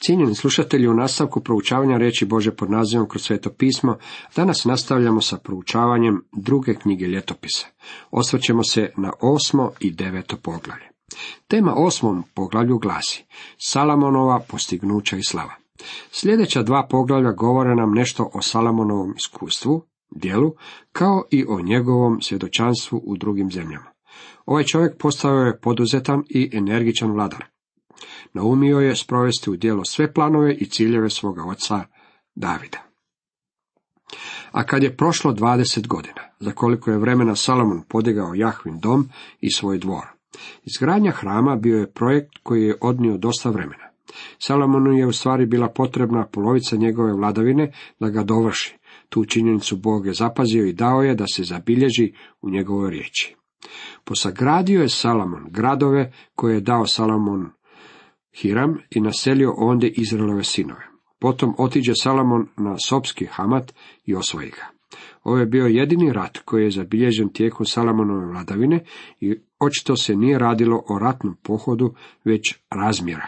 Cijenjeni slušatelji, u nastavku proučavanja riječi Božje pod nazivom kroz Sveto pismo, danas nastavljamo sa proučavanjem druge knjige Ljetopisa. Osvrćemo se na 8. i 9. poglavlje. Tema 8. poglavlju glasi: Salamonova postignuća i slava. Sljedeća dva poglavlja govore nam nešto o Salamonovom iskustvu, djelu, kao i o njegovom svjedočanstvu u drugim zemljama. Ovaj čovjek postao je poduzetan i energičan vladar. Naumio je sprovesti u djelo sve planove i ciljeve svoga oca Davida. A kad je prošlo 20 godina, za koliko je vremena Salomon podigao Jahvin dom i svoj dvor. Izgradnja hrama bio je projekt koji je odnio dosta vremena. Salomonu je u stvari bila potrebna polovica njegove vladavine da ga dovrši. Tu činjenicu Bog je zapazio i dao je da se zabilježi u njegovoj riječi. Posagradio je Salomon gradove koje je dao Salomon Hiram i naselio ondje Izraelove sinove. Potom otiđe Salomon na Sopski Hamat i osvoji ga. Ovo je bio jedini rat koji je zabilježen tijekom Salomonove vladavine i očito se nije radilo o ratnom pohodu, već razmjera.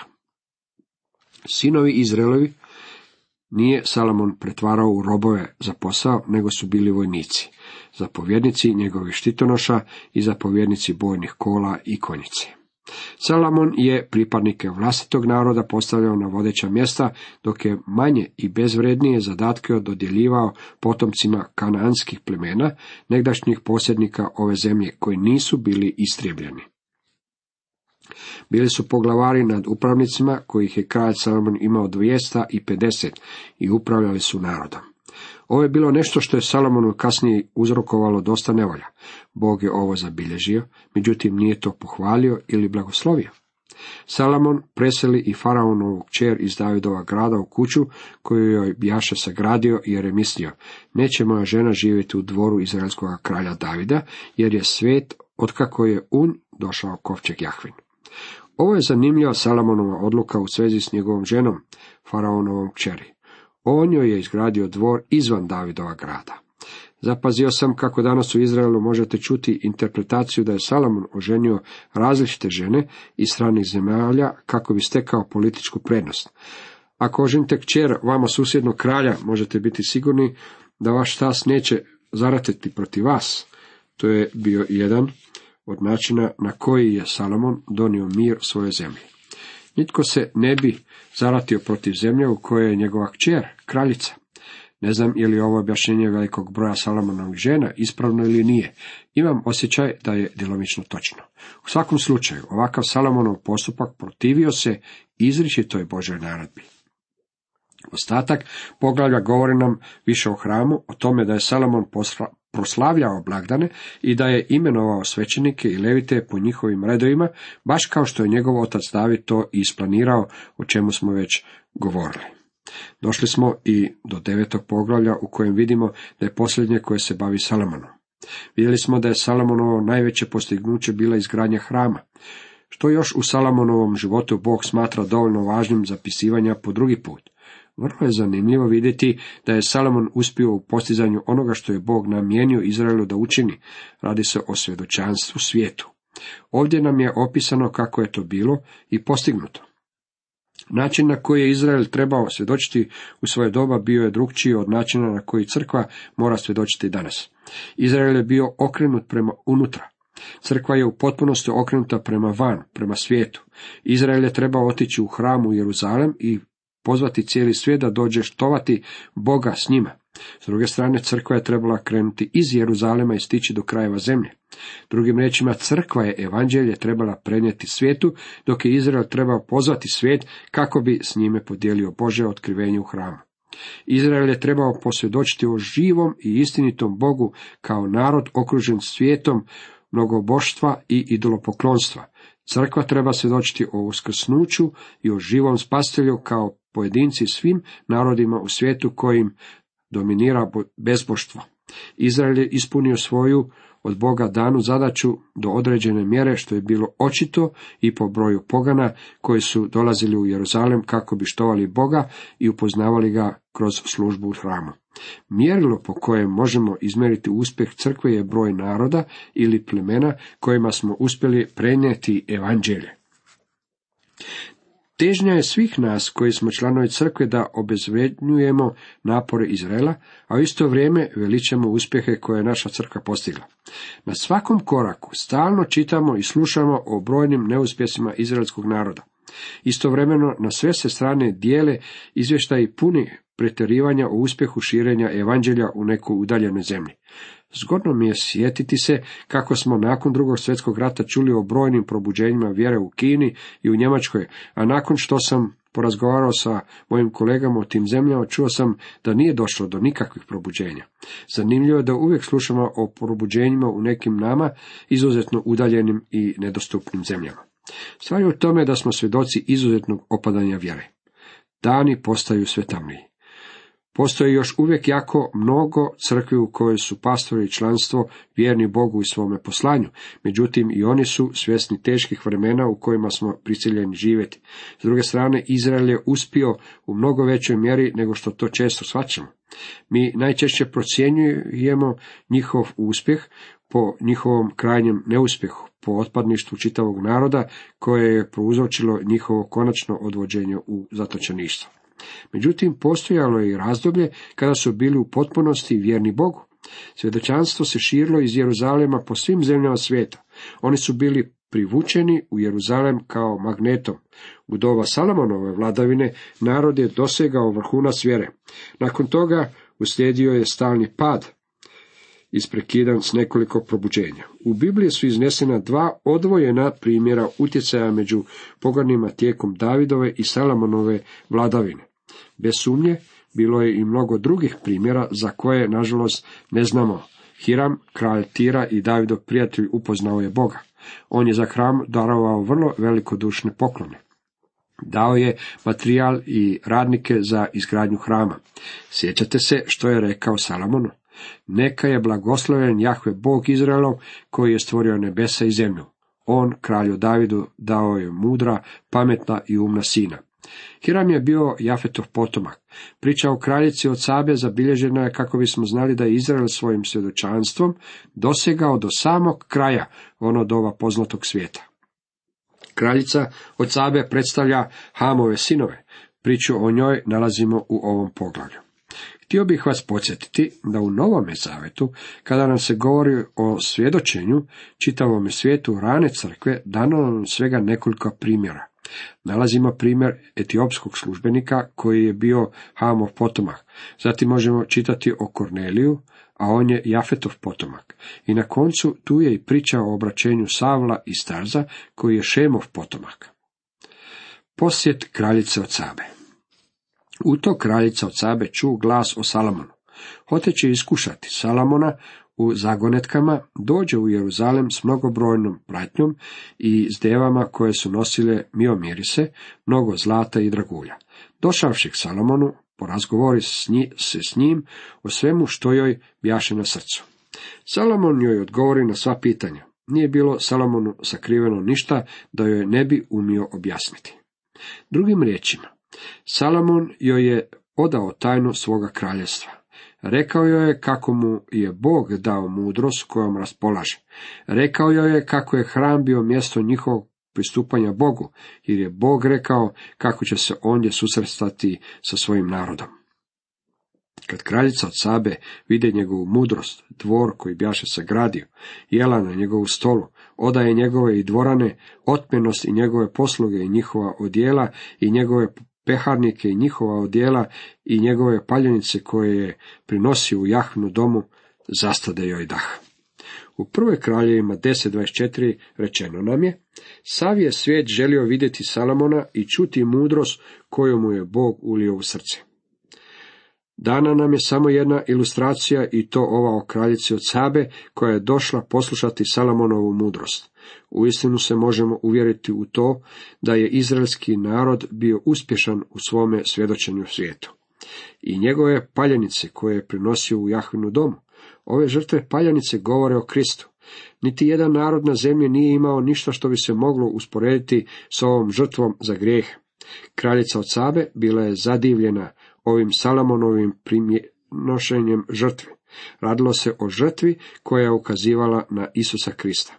Sinovi Izraelovi nije Salomon pretvarao u robove za posao, nego su bili vojnici, zapovjednici njegovih štitonoša i zapovjednici bojnih kola i konjice. Salomon je pripadnike vlastitog naroda postavljao na vodeća mjesta, dok je manje i bezvrednije zadatke dodjeljivao potomcima kanaanskih plemena, negdašnjih posjednika ove zemlje, koji nisu bili istrijebljeni. Bili su poglavari nad upravnicima, kojih je kralj Salomon imao 250 i upravljali su narodom. Ovo je bilo nešto što je Salomonu kasnije uzrokovalo dosta nevolja. Bog je ovo zabilježio, međutim nije to pohvalio ili blagoslovio. Salomon preseli i faraonovu kćer iz Davidova grada u kuću koju joj bjaše sagradio, jer je mislio: neće moja žena živjeti u dvoru izraelskog kralja Davida, jer je svet otkako je on došao kovčeg Jahvin. Ovo je zanimljiva Salomonova odluka u svezi s njegovom ženom, faraonovom kćeri. On joj je izgradio dvor izvan Davidova grada. Zapazio sam kako danas u Izraelu možete čuti interpretaciju da je Salomon oženio različite žene iz stranih zemalja kako bi stekao političku prednost. Ako oženite kćer vama susjednog kralja, možete biti sigurni da vaš tas neće zaratiti protiv vas. To je bio jedan od načina na koji je Salomon donio mir svojoj zemlji. Nitko se ne bi zaratio protiv zemlje u kojoj je njegova kćer kraljica. Ne znam je li ovo objašnjenje velikog broja Salomonovih žena ispravno ili nije. Imam osjećaj da je djelomično točno. U svakom slučaju, ovakav Salomonov postupak protivio se izričitoj Božoj naredbi. Ostatak poglavlja govori nam više o hramu, o tome da je Salomon proslavljao blagdane i da je imenovao svećenike i levite po njihovim redovima, baš kao što je njegov otac David to isplanirao, o čemu smo već govorili. Došli smo i do 9. poglavlja u kojem vidimo da je posljednje koje se bavi Salomonom. Vidjeli smo da je Salomonovo najveće postignuće bila izgradnja hrama. Što još u Salomonovom životu Bog smatra dovoljno važnim zapisivanja po drugi put. Vrlo je zanimljivo vidjeti da je Salomon uspio u postizanju onoga što je Bog namijenio Izraelu da učini. Radi se o svjedočanstvu svijetu. Ovdje nam je opisano kako je to bilo i postignuto. Način na koji je Izrael trebao svjedočiti u svoje doba bio je drukčiji od načina na koji crkva mora svjedočiti danas. Izrael je bio okrenut prema unutra. Crkva je u potpunosti okrenuta prema van, prema svijetu. Izrael je trebao otići u hram u Jeruzalem i pozvati cijeli svijet da dođe štovati Boga s njima. S druge strane, crkva je trebala krenuti iz Jeruzalema i stići do krajeva zemlje. Drugim riječima, crkva je evanđelje trebala prenijeti svijetu, dok je Izrael trebao pozvati svijet kako bi s njime podijelio Božje otkrivenje u hramu. Izrael je trebao posvjedočiti o živom i istinitom Bogu kao narod okružen svijetom mnogoboštva i idolopoklonstva. Crkva treba svjedočiti o uskrsnuću i o živom spasitelju kao pojedinci svim narodima u svijetu kojim dominira bezboštvo. Izrael je ispunio svoju od Boga danu zadaću do određene mjere, što je bilo očito i po broju pogana koji su dolazili u Jeruzalem kako bi štovali Boga i upoznavali ga kroz službu u hramu. Mjerilo po kojem možemo izmjeriti uspjeh crkve je broj naroda ili plemena kojima smo uspjeli prenijeti evanđelje. Težnja je svih nas koji smo članovi crkve da obezvrednjujemo napore Izraela, a u isto vrijeme veličamo uspjehe koje je naša crkva postigla. Na svakom koraku stalno čitamo i slušamo o brojnim neuspjesima izraelskog naroda. Istovremeno na sve se strane dijele izvještaji puni pretjerivanja o uspjehu širenja evanđelja u nekoj udaljenoj zemlji. Zgodno mi je sjetiti se kako smo nakon Drugog svjetskog rata čuli o brojnim probuđenjima vjere u Kini i u Njemačkoj, a nakon što sam porazgovarao sa mojim kolegama o tim zemljama, čuo sam da nije došlo do nikakvih probuđenja. Zanimljivo je da uvijek slušamo o probuđenjima u nekim nama izuzetno udaljenim i nedostupnim zemljama. Stvar je u tome da smo svjedoci izuzetnog opadanja vjere. Dani postaju sve tamniji. Postoji još uvijek jako mnogo crkvi u kojoj su pastori i članstvo vjerni Bogu i svome poslanju, međutim i oni su svjesni teških vremena u kojima smo prisiljeni živjeti. S druge strane, Izrael je uspio u mnogo većoj mjeri nego što to često shvaćamo. Mi najčešće procjenjujemo njihov uspjeh po njihovom krajnjem neuspjehu, po otpadništvu čitavog naroda koje je prouzročilo njihovo konačno odvođenje u zatočeništvo. Međutim, postojalo je i razdoblje kada su bili u potpunosti vjerni Bogu. Svjedočanstvo se širilo iz Jeruzalema po svim zemljama svijeta. Oni su bili privučeni u Jeruzalem kao magnetom. U doba Salomonove vladavine narod je dosegao vrhunac vjere. Nakon toga uslijedio je stalni pad, isprekidan s nekoliko probuđenja. U Bibliji su iznesena dva odvojena primjera utjecaja među poganima tijekom Davidove i Salomonove vladavine. Bez sumnje, bilo je i mnogo drugih primjera za koje, nažalost, ne znamo. Hiram, kralj Tira i Davidov prijatelj, upoznao je Boga. On je za hram darovao vrlo velikodušne poklone. Dao je materijal i radnike za izgradnju hrama. Sjećate se što je rekao Salomonu? Neka je blagosloven Jahve Bog Izraelov koji je stvorio nebesa i zemlju. On, kralju Davidu, dao je mudra, pametna i umna sina. Hiram je bio Jafetov potomak. Priča o kraljici od Sabe zabilježena je kako bismo znali da je Izrael svojim svjedočanstvom dosegao do samog kraja onog doba poznatog svijeta. Kraljica od Sabe predstavlja Hamove sinove. Priču o njoj nalazimo u ovom poglavlju. Htio bih vas podsjetiti da u Novome Zavetu, kada nam se govori o svjedočenju čitavom svijetu rane crkve, dano nam svega nekoliko primjera. Nalazimo primjer etiopskog službenika koji je bio Hamov potomak. Zatim možemo čitati o Korneliju, a on je Jafetov potomak. I na koncu tu je i priča o obraćenju Savla i Starza koji je Šemov potomak. Posjet kraljice od Sabe. U to kraljica od Sabe ču glas o Salomonu. Hoteći iskušati Salomona u zagonetkama, dođe u Jeruzalem s mnogobrojnom pratnjom i s devama koje su nosile miomirise, mnogo zlata i dragulja. Došavši k Salomonu, porazgovori se s njim o svemu što joj bjaše na srcu. Salomon joj odgovori na sva pitanja. Nije bilo Salomonu sakriveno ništa da joj ne bi umio objasniti. Drugim riječima, Salomon joj je odao tajnu svoga kraljevstva. Rekao joj je kako mu je Bog dao mudrost kojom raspolaže. Rekao joj je kako je hram bio mjesto njihovog pristupanja Bogu, jer je Bog rekao kako će se ondje susretati sa svojim narodom. Kad kraljica od Sabe vide njegovu mudrost, dvor koji bjaše sagradio, jela na njegovu stolu, odaje njegove i dvorane, otmenost i njegove posluge i njihova odjela i njegove peharnike i njihova odjela i njegove paljenice koje je prinosio u Jahvinu domu, zastade joj dah. U Prvoj kraljevima 10:24 rečeno nam je: sav je svijet želio vidjeti Salomona i čuti mudrost koju mu je Bog ulio u srce. Dana nam je samo jedna ilustracija i to ova o kraljici od Sabe koja je došla poslušati Salomonovu mudrost. Uistinu se možemo uvjeriti u to da je izraelski narod bio uspješan u svome svjedočenju svijetu. I njegove paljenice koje je prinosio u Jahvinu domu. Ove žrtve paljenice govore o Kristu. Niti jedan narod na zemlji nije imao ništa što bi se moglo usporediti s ovom žrtvom za grijeh. Kraljica od Sabe bila je zadivljena ovim Salomonovim prinošenjem žrtve. Radilo se o žrtvi koja je ukazivala na Isusa Krista.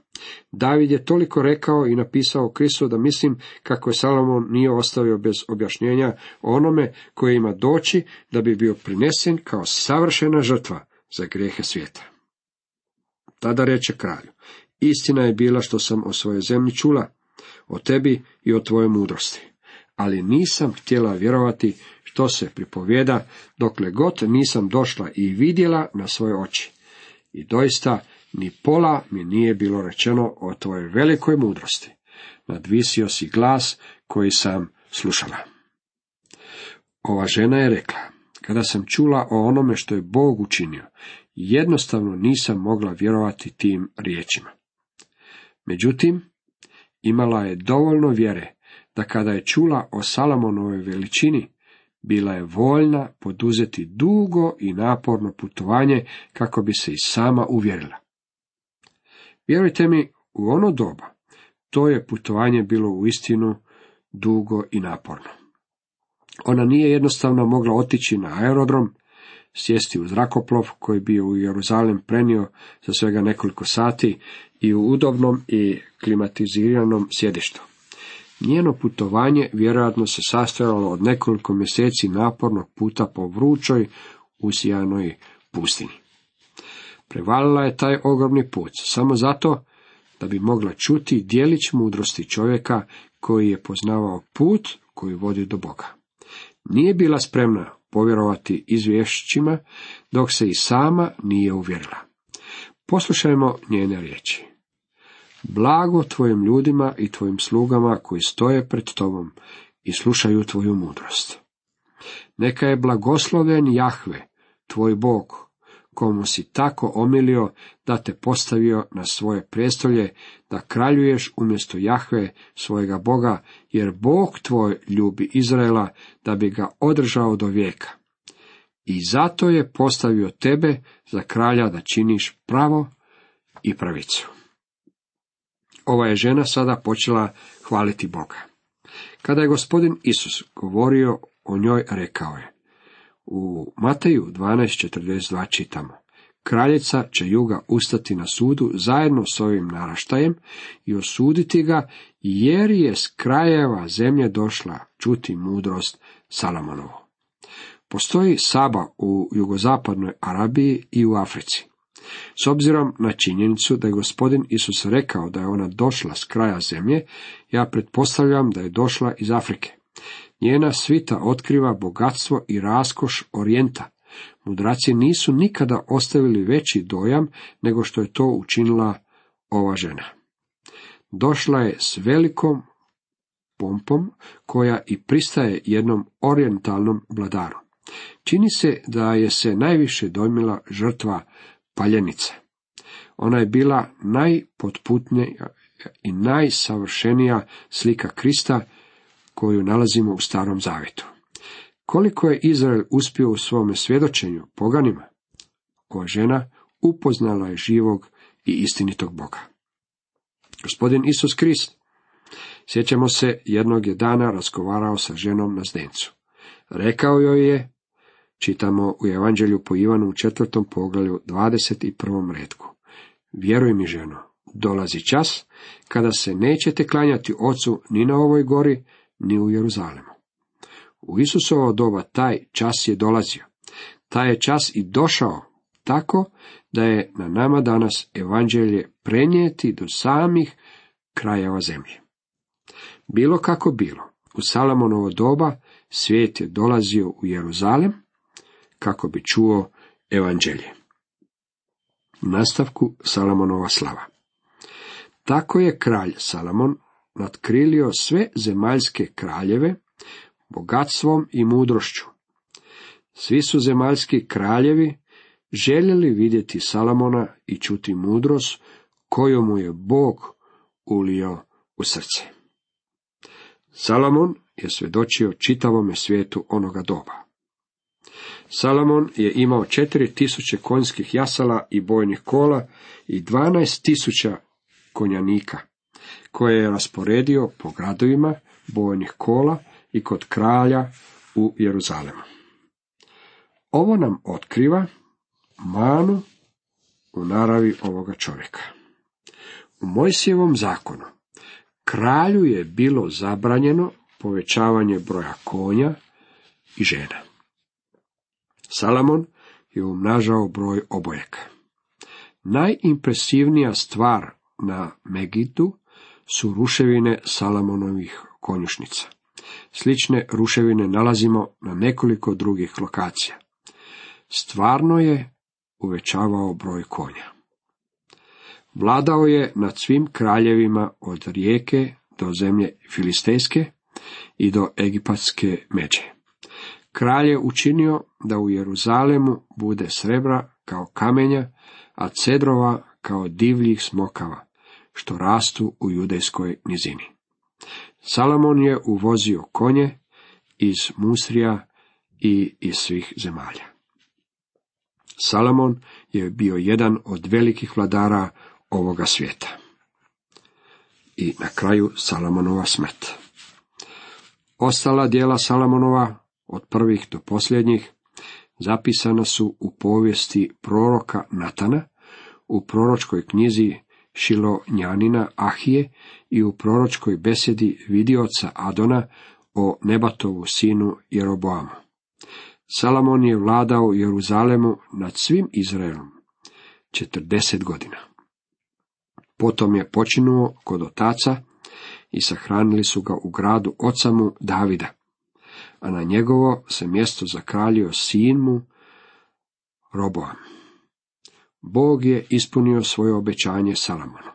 David je toliko rekao i napisao o Kristu da mislim kako je Salomon nije ostavio bez objašnjenja onome koje ima doći da bi bio prinesen kao savršena žrtva za grijehe svijeta. Tada reče kralju, istina je bila što sam o svojoj zemlji čula, o tebi i o tvojoj mudrosti, ali nisam htjela vjerovati što se pripovijeda, dokle god nisam došla i vidjela na svoje oči. I doista ni pola mi nije bilo rečeno o tvojoj velikoj mudrosti. Nadvisio si glas koji sam slušala. Ova žena je rekla, kada sam čula o onome što je Bog učinio, jednostavno nisam mogla vjerovati tim riječima. Međutim, imala je dovoljno vjere da kada je čula o Salomonovoj veličini, bila je voljna poduzeti dugo i naporno putovanje kako bi se i sama uvjerila. Vjerujte mi, u ono doba to je putovanje bilo uistinu dugo i naporno. Ona nije jednostavno mogla otići na aerodrom, sjesti u zrakoplov koji bi u Jeruzalem prenio za svega nekoliko sati i u udobnom i klimatiziranom sjedištu. Njeno putovanje vjerojatno se sastojalo od nekoliko mjeseci napornog puta po vrućoj, usijanoj pustinji. Prevalila je taj ogromni put samo zato da bi mogla čuti djelić mudrosti čovjeka koji je poznavao put koji vodi do Boga. Nije bila spremna povjerovati izvješćima dok se i sama nije uvjerila. Poslušajmo njene riječi. Blago tvojim ljudima i tvojim slugama koji stoje pred tobom i slušaju tvoju mudrost. Neka je blagosloven Jahve, tvoj Bog, komu si tako omilio da te postavio na svoje prijestolje, da kraljuješ umjesto Jahve, svojega Boga, jer Bog tvoj ljubi Izraela da bi ga održao do vijeka. I zato je postavio tebe za kralja da činiš pravo i pravicu. Ova je žena sada počela hvaliti Boga. Kada je gospodin Isus govorio o njoj, rekao je. U Mateju 12:42 čitamo. Kraljica će juga ustati na sudu zajedno s ovim naraštajem i osuditi ga, jer je s krajeva zemlje došla čuti mudrost Salomonovu. Postoji Saba u jugozapadnoj Arabiji i u Africi. S obzirom na činjenicu da je gospodin Isus rekao da je ona došla s kraja zemlje, ja pretpostavljam da je došla iz Afrike. Njena svita otkriva bogatstvo i raskoš Orijenta. Mudraci nisu nikada ostavili veći dojam nego što je to učinila ova žena. Došla je s velikom pompom koja i pristaje jednom orijentalnom vladaru. Čini se da je se najviše dojmila žrtva paljenice. Ona je bila najpotputnija i najsavršenija slika Krista koju nalazimo u Starom Zavjetu. Koliko je Izrael uspio u svome svjedočenju poganima, ova žena upoznala je živog i istinitog Boga. Gospodin Isus Krist, sjećamo se, jednog je dana razgovarao sa ženom na zdencu. Rekao joj je, čitamo u Evanđelju po Ivanu u 4. poglavlju 21. retku. Vjeruj mi, ženo, dolazi čas kada se nećete klanjati Ocu ni na ovoj gori, ni u Jeruzalemu. U Isusovo doba taj čas je dolazio. Taj je čas i došao tako da je na nama danas Evanđelje prenijeti do samih krajeva zemlje. Bilo kako bilo, u Salomonovo doba svijet je dolazio u Jeruzalem kako bi čuo Evanđelje. U nastavku Salomonova slava. Tako je kralj Salomon nadkrilio sve zemaljske kraljeve bogatstvom i mudrošću. Svi su zemaljski kraljevi željeli vidjeti Salomona i čuti mudrost koju mu je Bog ulio u srce. Salomon je svjedočio čitavome svijetu onoga doba. Salomon je imao 4000 konjskih jasala i bojnih kola i 12.000 konjanika, koje je rasporedio po gradovima bojnih kola i kod kralja u Jeruzalemu. Ovo nam otkriva manu u naravi ovoga čovjeka. U Mojsijevom zakonu kralju je bilo zabranjeno povećavanje broja konja i žena. Salomon je umnažao broj obojaka. Najimpresivnija stvar na Megidu su ruševine Salomonovih konjušnica. Slične ruševine nalazimo na nekoliko drugih lokacija. Stvarno je uvećavao broj konja. Vladao je nad svim kraljevima od Rijeke do zemlje Filistejske i do egipatske međe. Kralj je učinio da u Jeruzalemu bude srebra kao kamenja, a cedrova kao divljih smokava, što rastu u judejskoj nizini. Salomon je uvozio konje iz Musrija i iz svih zemalja. Salomon je bio jedan od velikih vladara ovoga svijeta. I na kraju Salomonova smrt. Ostala djela Salomonova, od prvih do posljednjih, zapisana su u povijesti proroka Natana, u proročkoj knjizi Šilonjanina Ahije i u proročkoj besedi vidioca Adona o Nebatovu sinu Jeroboamu. Salomon je vladao Jeruzalemu nad svim Izraelom 40 godina. Potom je počinuo kod otaca i sahranili su ga u gradu oca mu Davida, a na njegovo se mjesto zakraljio sin mu Roboam. Bog je ispunio svoje obećanje Salomonu.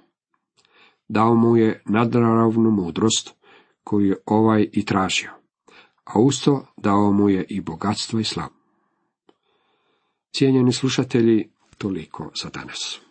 Dao mu je nadnaravnu mudrost koju je ovaj i tražio, a usto dao mu je i bogatstvo i slavu. Cijenjeni slušatelji, toliko za danas.